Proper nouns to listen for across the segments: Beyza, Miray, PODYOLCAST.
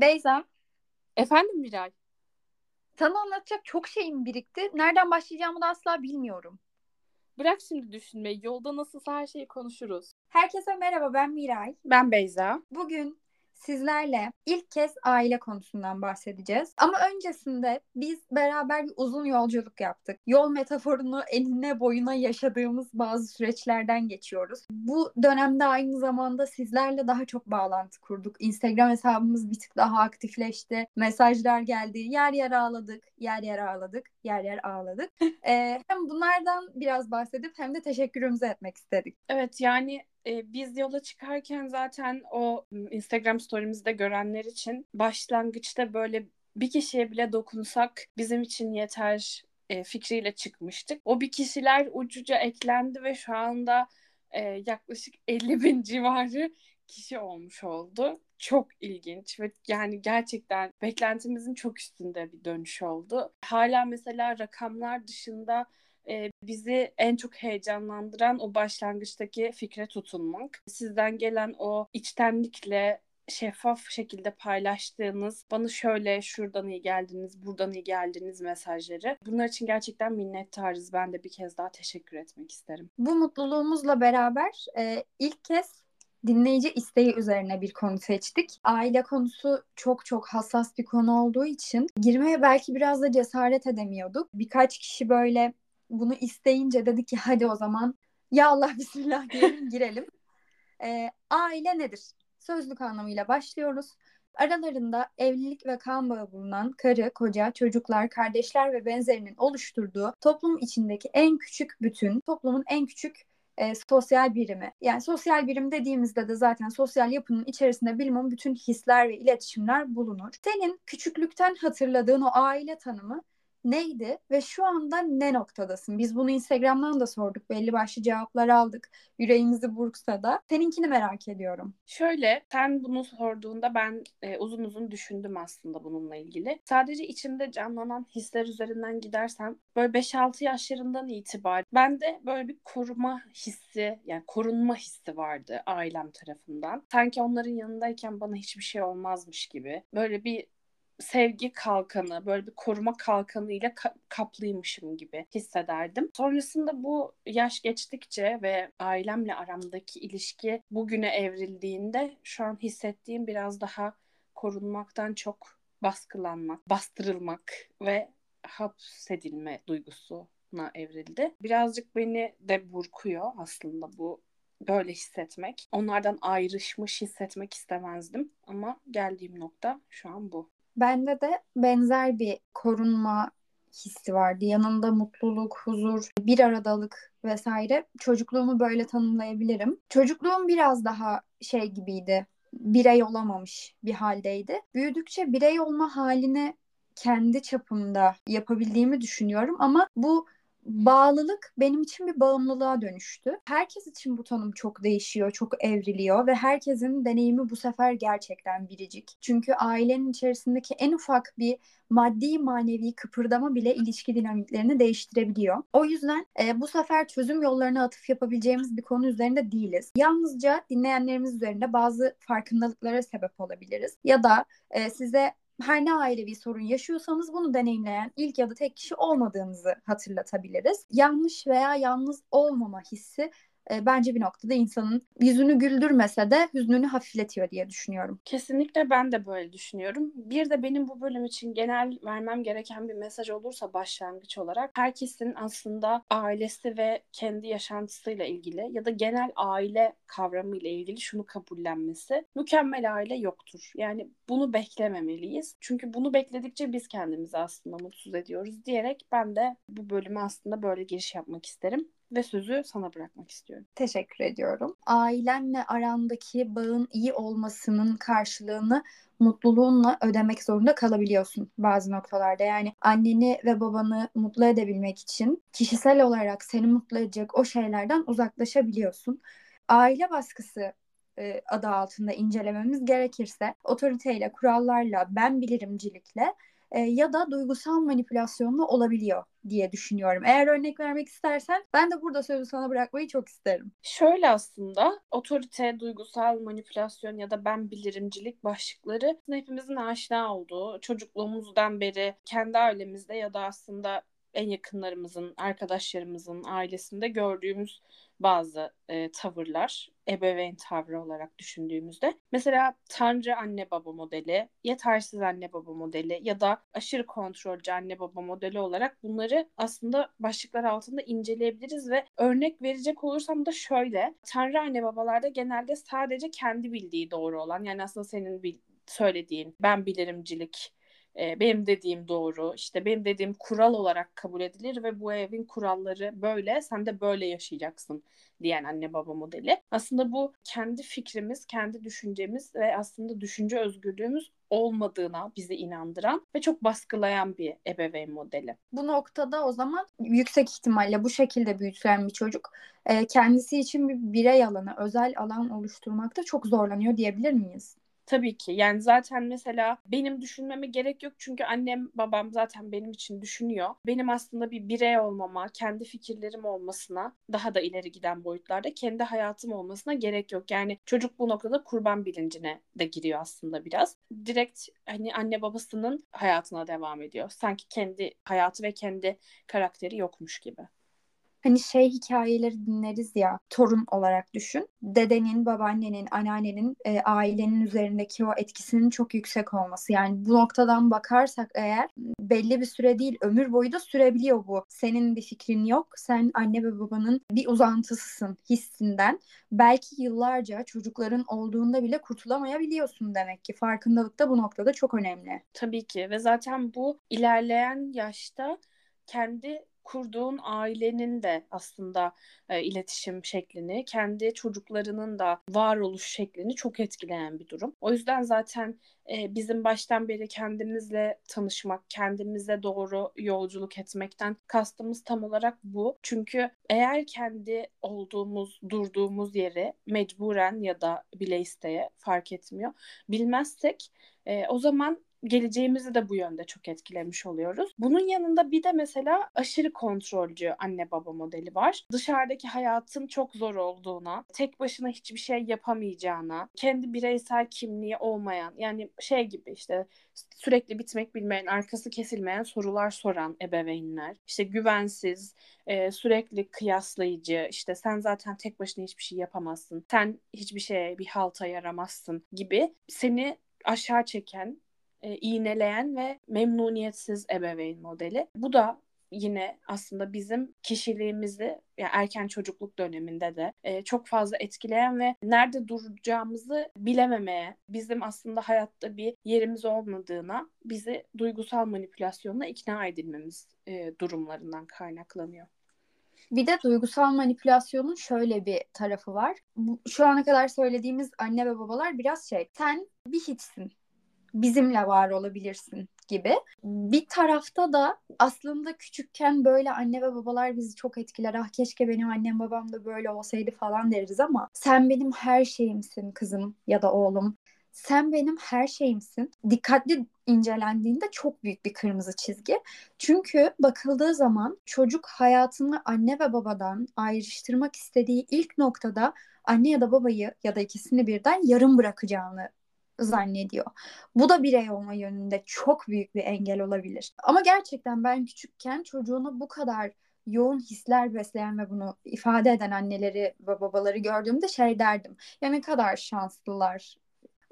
Beyza. Efendim Miray? Sana anlatacak çok şeyim birikti. Nereden başlayacağımı da asla bilmiyorum. Bırak şimdi düşünmeyi. Yolda nasılsa her şeyi konuşuruz. Herkese merhaba, ben Miray. Ben Beyza. Bugün sizlerle ilk kez aile konusundan bahsedeceğiz. Ama öncesinde biz beraber bir uzun yolculuk yaptık. Yol metaforunu enine boyuna yaşadığımız bazı süreçlerden geçiyoruz. Bu dönemde aynı zamanda sizlerle daha çok bağlantı kurduk. Instagram hesabımız bir tık daha aktifleşti. Mesajlar geldi. Yer yer ağladık. Hem bunlardan biraz bahsedip hem de teşekkürümüzü etmek istedik. Evet, yani biz yola çıkarken zaten o Instagram story'mizde görenler için başlangıçta böyle bir kişiye bile dokunsak bizim için yeter fikriyle çıkmıştık. O bir kişiler ucuca eklendi ve şu anda yaklaşık 50.000 civarı kişi olmuş oldu. Çok ilginç ve yani gerçekten beklentimizin çok üstünde bir dönüş oldu. Hala mesela rakamlar dışında bizi en çok heyecanlandıran o başlangıçtaki fikre tutunmak. Sizden gelen o içtenlikle şeffaf şekilde paylaştığınız, bana şöyle şuradan iyi geldiniz, buradan iyi geldiniz mesajları. Bunlar için gerçekten minnettarız. Ben de bir kez daha teşekkür etmek isterim. Bu mutluluğumuzla beraber ilk kez dinleyici isteği üzerine bir konu seçtik. Aile konusu çok hassas bir konu olduğu için girmeye belki biraz da cesaret edemiyorduk. Birkaç kişi böyle bunu isteyince dedik ki hadi o zaman ya Allah bismillah diyelim girelim. Aile nedir? Sözlük anlamıyla başlıyoruz. Aralarında evlilik ve kan bağı bulunan karı, koca, çocuklar, kardeşler ve benzerinin oluşturduğu toplum içindeki en küçük bütün, toplumun en küçük sosyal birimi. Yani sosyal birim dediğimizde de zaten sosyal yapının içerisinde bilmem bütün hisler ve iletişimler bulunur. Senin küçüklükten hatırladığın o aile tanımı neydi ve şu anda ne noktadasın? Biz bunu Instagram'dan da sorduk. Belli başlı cevaplar aldık. Yüreğimizi burksa da. Seninkini merak ediyorum. Şöyle, sen bunu sorduğunda ben uzun düşündüm aslında bununla ilgili. Sadece içimde canlanan hisler üzerinden gidersem böyle 5-6 yaşlarından itibaren bende böyle bir koruma hissi, yani korunma hissi vardı ailem tarafından. Sanki onların yanındayken bana hiçbir şey olmazmış gibi. Böyle bir sevgi kalkanı, böyle bir koruma kalkanı ile kaplıymışım gibi hissederdim. Sonrasında bu yaş geçtikçe ve ailemle aramdaki ilişki bugüne evrildiğinde şu an hissettiğim biraz daha korunmaktan çok baskılanmak, bastırılmak ve hapsedilme duygusuna evrildi. Birazcık beni de burkuyor aslında bu böyle hissetmek. Onlardan ayrışmış hissetmek istemezdim ama geldiğim nokta şu an bu. Bende de benzer bir korunma hissi vardı. Yanında mutluluk, huzur, bir aradalık vesaire. Çocukluğumu böyle tanımlayabilirim. Çocukluğum biraz daha şey gibiydi. Birey olamamış bir haldeydi. Büyüdükçe birey olma halini kendi çapımda yapabildiğimi düşünüyorum ama bu bağlılık benim için bir bağımlılığa dönüştü. Herkes için bu tanım çok değişiyor, çok evriliyor ve herkesin deneyimi bu sefer gerçekten biricik. Çünkü ailenin içerisindeki en ufak bir maddi manevi kıpırdama bile ilişki dinamiklerini değiştirebiliyor. O yüzden bu sefer çözüm yollarına atıf yapabileceğimiz bir konu üzerinde değiliz. Yalnızca dinleyenlerimiz üzerinde bazı farkındalıklara sebep olabiliriz. Ya da size her ne ailevi sorun yaşıyorsanız bunu deneyimleyen ilk ya da tek kişi olmadığımızı hatırlatabiliriz. Yanlış veya yalnız olmama hissi bence bir noktada insanın yüzünü güldürmese de hüznünü hafifletiyor diye düşünüyorum. Kesinlikle ben de böyle düşünüyorum. Bir de benim bu bölüm için genel vermem gereken bir mesaj olursa başlangıç olarak herkesin aslında ailesi ve kendi yaşantısıyla ilgili ya da genel aile kavramıyla ilgili şunu kabullenmesi. Mükemmel aile yoktur. Yani bunu beklememeliyiz. Çünkü bunu bekledikçe biz kendimizi aslında mutsuz ediyoruz diyerek ben de bu bölüme aslında böyle giriş yapmak isterim. Ve sözü sana bırakmak istiyorum. Teşekkür ediyorum. Ailenle arandaki bağın iyi olmasının karşılığını mutluluğunla ödemek zorunda kalabiliyorsun bazı noktalarda. Yani anneni ve babanı mutlu edebilmek için kişisel olarak seni mutlu edecek o şeylerden uzaklaşabiliyorsun. Aile baskısı adı altında incelememiz gerekirse otoriteyle, kurallarla, ben bilirimcilikle ya da duygusal manipülasyonla olabiliyor diye düşünüyorum. Eğer örnek vermek istersen ben de burada sözü sana bırakmayı çok isterim. Şöyle aslında otorite, duygusal manipülasyon ya da ben bilirimcilik başlıkları hepimizin aşina olduğu, çocukluğumuzdan beri kendi ailemizde ya da aslında en yakınlarımızın, arkadaşlarımızın ailesinde gördüğümüz bazı tavırlar, ebeveyn tavrı olarak düşündüğümüzde. Mesela tanrı anne baba modeli, yetersiz anne baba modeli ya da aşırı kontrolcü anne baba modeli olarak bunları aslında başlıklar altında inceleyebiliriz ve örnek verecek olursam da şöyle. Tanrı anne babalarda genelde sadece kendi bildiği doğru olan, yani aslında senin söylediğin ben bilirimcilik, benim dediğim doğru, işte benim dediğim kural olarak kabul edilir ve bu evin kuralları böyle, sen de böyle yaşayacaksın diyen anne baba modeli. Aslında bu kendi fikrimiz, kendi düşüncemiz ve aslında düşünce özgürlüğümüz olmadığına bizi inandıran ve çok baskılayan bir ebeveyn modeli. Bu noktada o zaman yüksek ihtimalle bu şekilde büyütülen bir çocuk kendisi için bir birey alanı, özel alan oluşturmakta çok zorlanıyor diyebilir miyiz? Tabii ki. Yani zaten mesela benim düşünmeme gerek yok çünkü annem babam zaten benim için düşünüyor. Benim aslında bir birey olmama, kendi fikirlerim olmasına, daha da ileri giden boyutlarda kendi hayatım olmasına gerek yok. Yani çocuk bu noktada kurban bilincine de giriyor aslında biraz. Direkt hani anne babasının hayatına devam ediyor. Sanki kendi hayatı ve kendi karakteri yokmuş gibi. Hani hikayeleri dinleriz ya, torun olarak düşün. Dedenin, babaannenin, anneannenin ailenin üzerindeki o etkisinin çok yüksek olması. Yani bu noktadan bakarsak eğer belli bir süre değil, ömür boyu da sürebiliyor bu. Senin bir fikrin yok, sen anne ve babanın bir uzantısısın hissinden. Belki yıllarca çocukların olduğunda bile kurtulamayabiliyorsun demek ki. Farkındalık da bu noktada çok önemli. Tabii ki ve zaten bu ilerleyen yaşta kendi kurduğun ailenin de aslında iletişim şeklini, kendi çocuklarının da varoluş şeklini çok etkileyen bir durum. O yüzden zaten bizim baştan beri kendimizle tanışmak, kendimize doğru yolculuk etmekten kastımız tam olarak bu. Çünkü eğer kendi olduğumuz, durduğumuz yeri mecburen ya da bile isteye, fark etmiyor, bilmezsek o zaman geleceğimizi de bu yönde çok etkilemiş oluyoruz. Bunun yanında bir de mesela aşırı kontrolcü anne baba modeli var. Dışarıdaki hayatın çok zor olduğuna, tek başına hiçbir şey yapamayacağına, kendi bireysel kimliği olmayan, yani gibi işte sürekli bitmek bilmeyen, arkası kesilmeyen sorular soran ebeveynler, işte güvensiz, sürekli kıyaslayıcı, işte sen zaten tek başına hiçbir şey yapamazsın, sen hiçbir şeye bir halta yaramazsın gibi seni aşağı çeken, iğneleyen ve memnuniyetsiz ebeveyn modeli. Bu da yine aslında bizim kişiliğimizi, yani erken çocukluk döneminde de çok fazla etkileyen ve nerede duracağımızı bilememeye, bizim aslında hayatta bir yerimiz olmadığına bizi duygusal manipülasyonla ikna edilmemiz durumlarından kaynaklanıyor. Bir de duygusal manipülasyonun şöyle bir tarafı var. Şu ana kadar söylediğimiz anne ve babalar biraz sen bir hiçsin, bizimle var olabilirsin gibi. Bir tarafta da aslında küçükken böyle anne ve babalar bizi çok etkiler. Ah keşke benim annem babam da böyle olsaydı falan deriz ama sen benim her şeyimsin kızım ya da oğlum. Sen benim her şeyimsin. Dikkatli incelendiğinde çok büyük bir kırmızı çizgi. Çünkü bakıldığı zaman çocuk hayatını anne ve babadan ayrıştırmak istediği ilk noktada anne ya da babayı ya da ikisini birden yarım bırakacağını zannediyor. Bu da birey olma yönünde çok büyük bir engel olabilir. Ama gerçekten ben küçükken çocuğuna bu kadar yoğun hisler besleyen ve bunu ifade eden anneleri ve babaları gördüğümde derdim. Ya ne kadar şanslılar.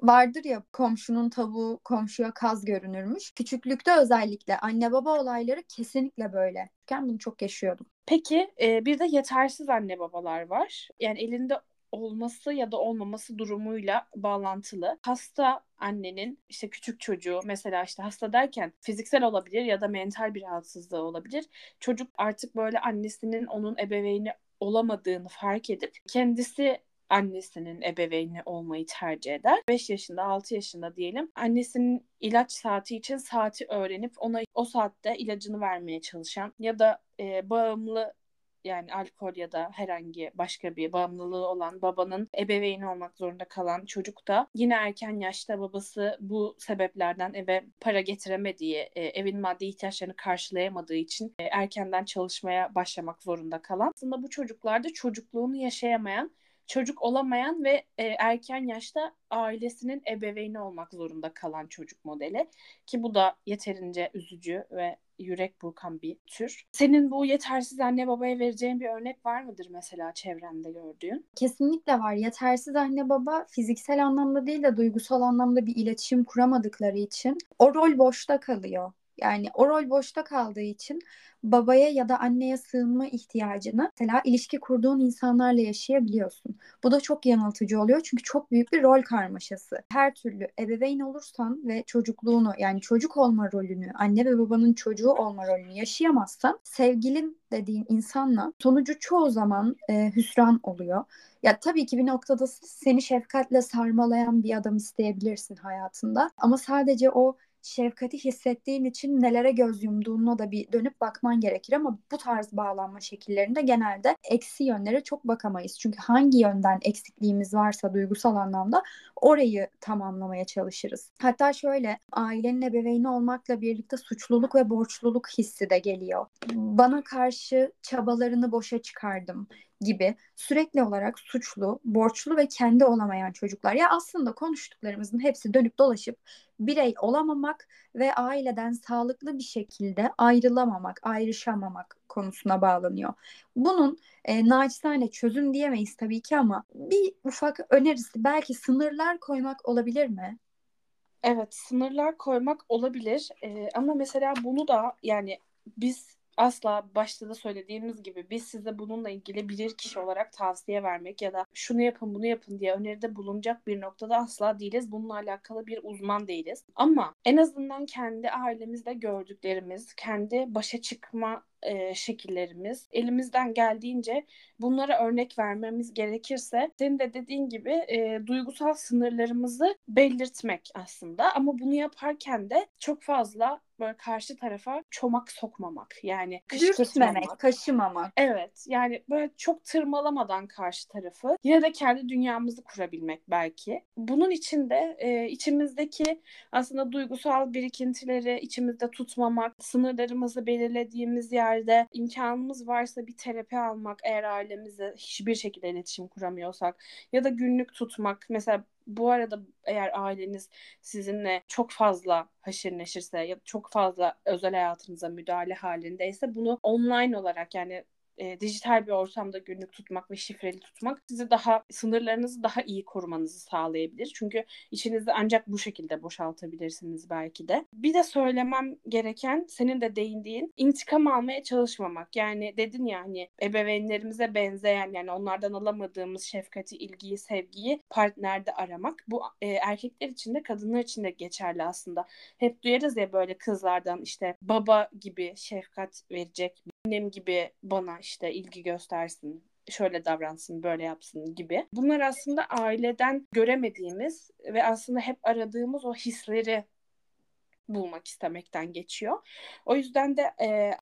Vardır ya, komşunun tavuğu komşuya kaz görünürmüş. Küçüklükte özellikle anne baba olayları kesinlikle böyle. Ben bunu çok yaşıyordum. Peki bir de yetersiz anne babalar var. Yani elinde olması ya da olmaması durumuyla bağlantılı. Hasta annenin küçük çocuğu, mesela hasta derken fiziksel olabilir ya da mental bir rahatsızlığı olabilir. Çocuk artık böyle annesinin onun ebeveyni olamadığını fark edip kendisi annesinin ebeveyni olmayı tercih eder. 5 yaşında, 6 yaşında diyelim. Annesinin ilaç saati için saati öğrenip ona o saatte ilacını vermeye çalışan ya da bağımlı yani alkol ya da herhangi başka bir bağımlılığı olan babanın ebeveyni olmak zorunda kalan çocuk da yine erken yaşta babası bu sebeplerden eve para getiremediği, evin maddi ihtiyaçlarını karşılayamadığı için erkenden çalışmaya başlamak zorunda kalan. Aslında bu çocuklar da çocukluğunu yaşayamayan, çocuk olamayan ve erken yaşta ailesinin ebeveyni olmak zorunda kalan çocuk modeli. Ki bu da yeterince üzücü ve yürek burkan bir tür. Senin bu yetersiz anne babaya vereceğin bir örnek var mıdır mesela çevrende gördüğün? Kesinlikle var. Yetersiz anne baba fiziksel anlamda değil de duygusal anlamda bir iletişim kuramadıkları için o rol boşta kalıyor. Yani o rol boşta kaldığı için babaya ya da anneye sığınma ihtiyacını mesela ilişki kurduğun insanlarla yaşayabiliyorsun. Bu da çok yanıltıcı oluyor çünkü çok büyük bir rol karmaşası. Her türlü ebeveyn olursan ve çocukluğunu, yani çocuk olma rolünü, anne ve babanın çocuğu olma rolünü yaşayamazsan sevgilin dediğin insanla sonucu çoğu zaman hüsran oluyor. Ya tabii ki bir noktada seni şefkatle sarmalayan bir adam isteyebilirsin hayatında ama sadece o şefkati hissettiğin için nelere göz yumduğuna da bir dönüp bakman gerekir ama bu tarz bağlanma şekillerinde genelde eksi yönlere çok bakamayız. Çünkü hangi yönden eksikliğimiz varsa duygusal anlamda orayı tamamlamaya çalışırız. Hatta şöyle, ailenin ebeveyni olmakla birlikte suçluluk ve borçluluk hissi de geliyor. Bana karşı çabalarını boşa çıkardım gibi sürekli olarak suçlu, borçlu ve kendi olamayan çocuklar. Ya aslında konuştuklarımızın hepsi dönüp dolaşıp birey olamamak ve aileden sağlıklı bir şekilde ayrılamamak, ayrışamamak konusuna bağlanıyor. Bunun naçizane çözüm diyemeyiz tabii ki ama bir ufak önerisi belki sınırlar koymak olabilir mi? Evet, sınırlar koymak olabilir ama mesela bunu da yani biz asla, başta da söylediğimiz gibi, biz size bununla ilgili bilir kişi olarak tavsiye vermek ya da şunu yapın bunu yapın diye öneride bulunacak bir noktada asla değiliz. Bununla alakalı bir uzman değiliz. Ama en azından kendi ailemizde gördüklerimiz, kendi başa çıkma şekillerimiz, elimizden geldiğince bunlara örnek vermemiz gerekirse, senin de dediğin gibi duygusal sınırlarımızı belirtmek aslında. Ama bunu yaparken de çok fazla böyle karşı tarafa çomak sokmamak, yani kışkırtmamak, kaşımamak. Evet, yani böyle çok tırmalamadan karşı tarafı, yine de kendi dünyamızı kurabilmek belki. Bunun için de içimizdeki aslında duygusal birikintileri içimizde tutmamak, sınırlarımızı belirlediğimiz yerde imkanımız varsa bir terapi almak, eğer ailemizle hiçbir şekilde iletişim kuramıyorsak, ya da günlük tutmak. Mesela bu arada eğer aileniz sizinle çok fazla haşır neşirse ya da çok fazla özel hayatınıza müdahale halindeyse, bunu online olarak, yani dijital bir ortamda günlük tutmak ve şifreli tutmak sizi daha, sınırlarınızı daha iyi korumanızı sağlayabilir. Çünkü içinizi ancak bu şekilde boşaltabilirsiniz belki de. Bir de söylemem gereken, senin de değindiğin, intikam almaya çalışmamak. Yani dedin ya, hani ebeveynlerimize benzeyen, yani onlardan alamadığımız şefkati, ilgiyi, sevgiyi partnerde aramak. Bu erkekler için de kadınlar için de geçerli aslında. Hep duyarız ya böyle kızlardan, işte baba gibi şefkat verecek, annem gibi bana işte ilgi göstersin, şöyle davransın, böyle yapsın gibi. Bunlar aslında aileden göremediğimiz ve aslında hep aradığımız o hisleri bulmak istemekten geçiyor. O yüzden de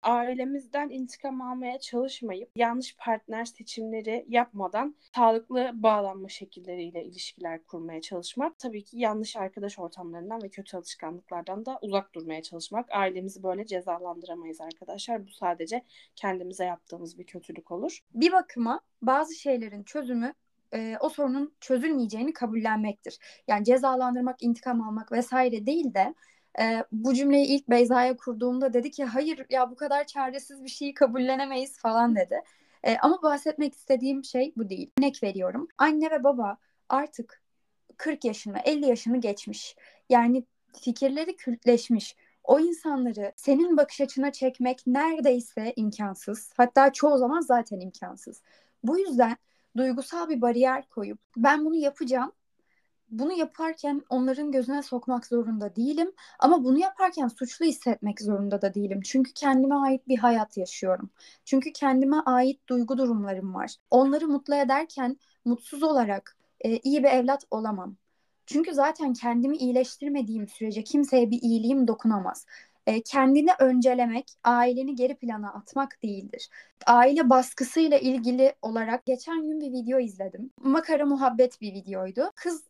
ailemizden intikam almaya çalışmayıp yanlış partner seçimleri yapmadan sağlıklı bağlanma şekilleriyle ilişkiler kurmaya çalışmak. Tabii ki yanlış arkadaş ortamlarından ve kötü alışkanlıklardan da uzak durmaya çalışmak. Ailemizi böyle cezalandıramayız arkadaşlar. Bu sadece kendimize yaptığımız bir kötülük olur. Bir bakıma bazı şeylerin çözümü o sorunun çözülmeyeceğini kabullenmektir. Yani cezalandırmak, intikam almak vesaire değil de bu cümleyi ilk Beyza'ya kurduğumda dedi ki hayır ya, bu kadar çaresiz bir şeyi kabullenemeyiz falan dedi. Ama bahsetmek istediğim şey bu değil. Örnek veriyorum. Anne ve baba artık 40 yaşını, 50 yaşını geçmiş. Yani fikirleri kültleşmiş. O insanları senin bakış açına çekmek neredeyse imkansız. Hatta çoğu zaman zaten imkansız. Bu yüzden duygusal bir bariyer koyup ben bunu yapacağım, bunu yaparken onların gözüne sokmak zorunda değilim ama bunu yaparken suçlu hissetmek zorunda da değilim. Çünkü kendime ait bir hayat yaşıyorum. Çünkü kendime ait duygu durumlarım var. Onları mutlu ederken mutsuz olarak iyi bir evlat olamam. Çünkü zaten kendimi iyileştirmediğim sürece kimseye bir iyiliğim dokunamaz. kendini öncelemek, aileni geri plana atmak değildir. Aile baskısıyla ilgili olarak geçen gün bir video izledim. Makara muhabbet bir videoydu. Kız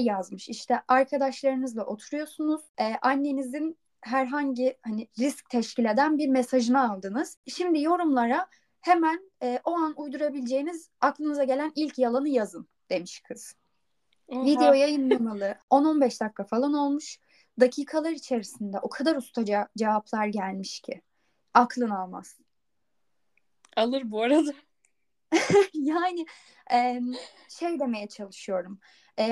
yazmış, işte arkadaşlarınızla oturuyorsunuz, annenizin herhangi risk teşkil eden bir mesajını aldınız. Şimdi yorumlara hemen o an uydurabileceğiniz, aklınıza gelen ilk yalanı yazın demiş kız. Video yayınlamalı 10-15 dakika falan olmuş. Dakikalar içerisinde o kadar ustaca cevaplar gelmiş ki aklın almaz. Alır bu arada. Demeye çalışıyorum.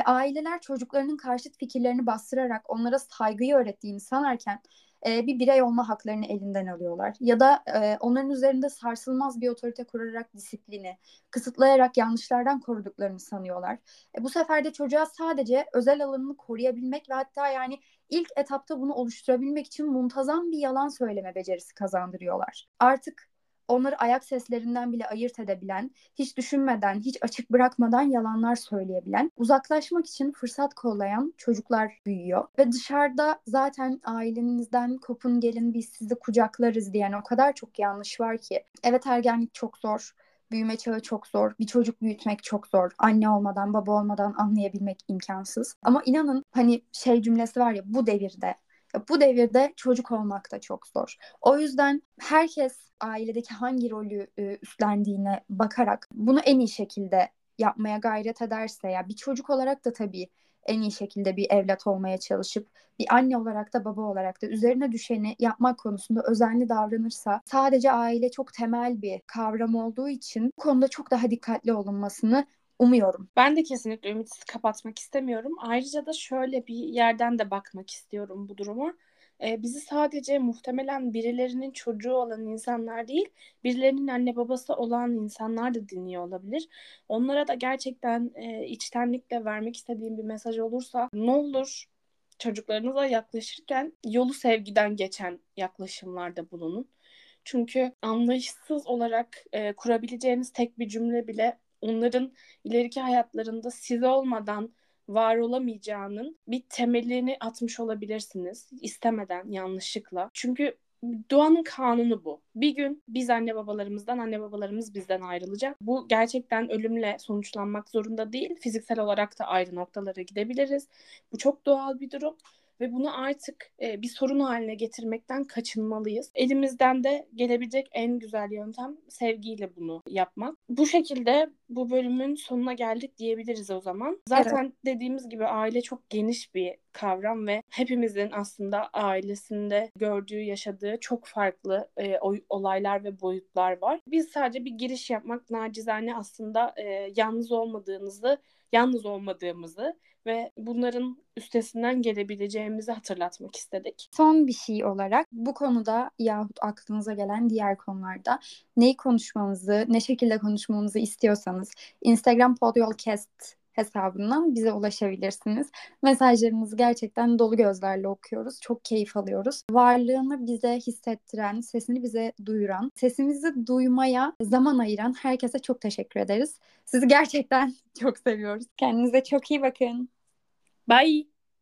Aileler çocuklarının karşıt fikirlerini bastırarak onlara saygıyı öğrettiğini sanarken bir birey olma haklarını elinden alıyorlar. Ya da onların üzerinde sarsılmaz bir otorite kurarak disiplini, kısıtlayarak yanlışlardan koruduklarını sanıyorlar. Bu sefer de çocuğa sadece özel alanını koruyabilmek ve hatta ilk etapta bunu oluşturabilmek için muntazam bir yalan söyleme becerisi kazandırıyorlar. Artık onları ayak seslerinden bile ayırt edebilen, hiç düşünmeden, hiç açık bırakmadan yalanlar söyleyebilen, uzaklaşmak için fırsat kollayan çocuklar büyüyor. Ve dışarıda zaten ailenizden kopun gelin biz sizi kucaklarız diyen o kadar çok yanlış var ki. Evet, ergenlik çok zor, büyüme çağı çok zor, bir çocuk büyütmek çok zor, anne olmadan, baba olmadan anlayabilmek imkansız. Ama inanın cümlesi var ya, bu devirde çocuk olmak da çok zor. O yüzden herkes ailedeki hangi rolü üstlendiğine bakarak bunu en iyi şekilde yapmaya gayret ederse, bir çocuk olarak da tabii en iyi şekilde bir evlat olmaya çalışıp bir anne olarak da baba olarak da üzerine düşeni yapmak konusunda özenli davranırsa, sadece aile çok temel bir kavram olduğu için bu konuda çok daha dikkatli olunmasını umuyorum. Ben de kesinlikle ümitsiz kapatmak istemiyorum. Ayrıca da şöyle bir yerden de bakmak istiyorum bu duruma. Bizi sadece muhtemelen birilerinin çocuğu olan insanlar değil, birilerinin anne babası olan insanlar da dinliyor olabilir. Onlara da gerçekten içtenlikle vermek istediğim bir mesaj olursa, ne olur çocuklarınıza yaklaşırken yolu sevgiden geçen yaklaşımlarda bulunun. Çünkü anlayışsız olarak kurabileceğiniz tek bir cümle bile onların ileriki hayatlarında siz olmadan var olamayacağının bir temelini atmış olabilirsiniz. İstemeden, yanlışlıkla. Çünkü doğanın kanunu bu. Bir gün biz anne babalarımızdan, anne babalarımız bizden ayrılacak. Bu gerçekten ölümle sonuçlanmak zorunda değil. Fiziksel olarak da ayrı noktalara gidebiliriz. Bu çok doğal bir durum. Ve bunu artık bir sorun haline getirmekten kaçınmalıyız. Elimizden de gelebilecek en güzel yöntem sevgiyle bunu yapmak. Bu şekilde bu bölümün sonuna geldik diyebiliriz o zaman. Zaten evet, dediğimiz gibi aile çok geniş bir kavram ve hepimizin aslında ailesinde gördüğü, yaşadığı çok farklı olaylar ve boyutlar var. Biz sadece bir giriş yapmak, nacizane aslında yalnız olmadığımızı ve bunların üstesinden gelebileceğimizi hatırlatmak istedik. Son bir şey olarak bu konuda yahut aklınıza gelen diğer konularda neyi konuşmamızı, ne şekilde konuşmamızı istiyorsanız Instagram PODYOLCAST hesabından bize ulaşabilirsiniz. Mesajlarımızı gerçekten dolu gözlerle okuyoruz. Çok keyif alıyoruz. Varlığını bize hissettiren, sesini bize duyuran, sesimizi duymaya zaman ayıran herkese çok teşekkür ederiz. Sizi gerçekten çok seviyoruz. Kendinize çok iyi bakın. Bye.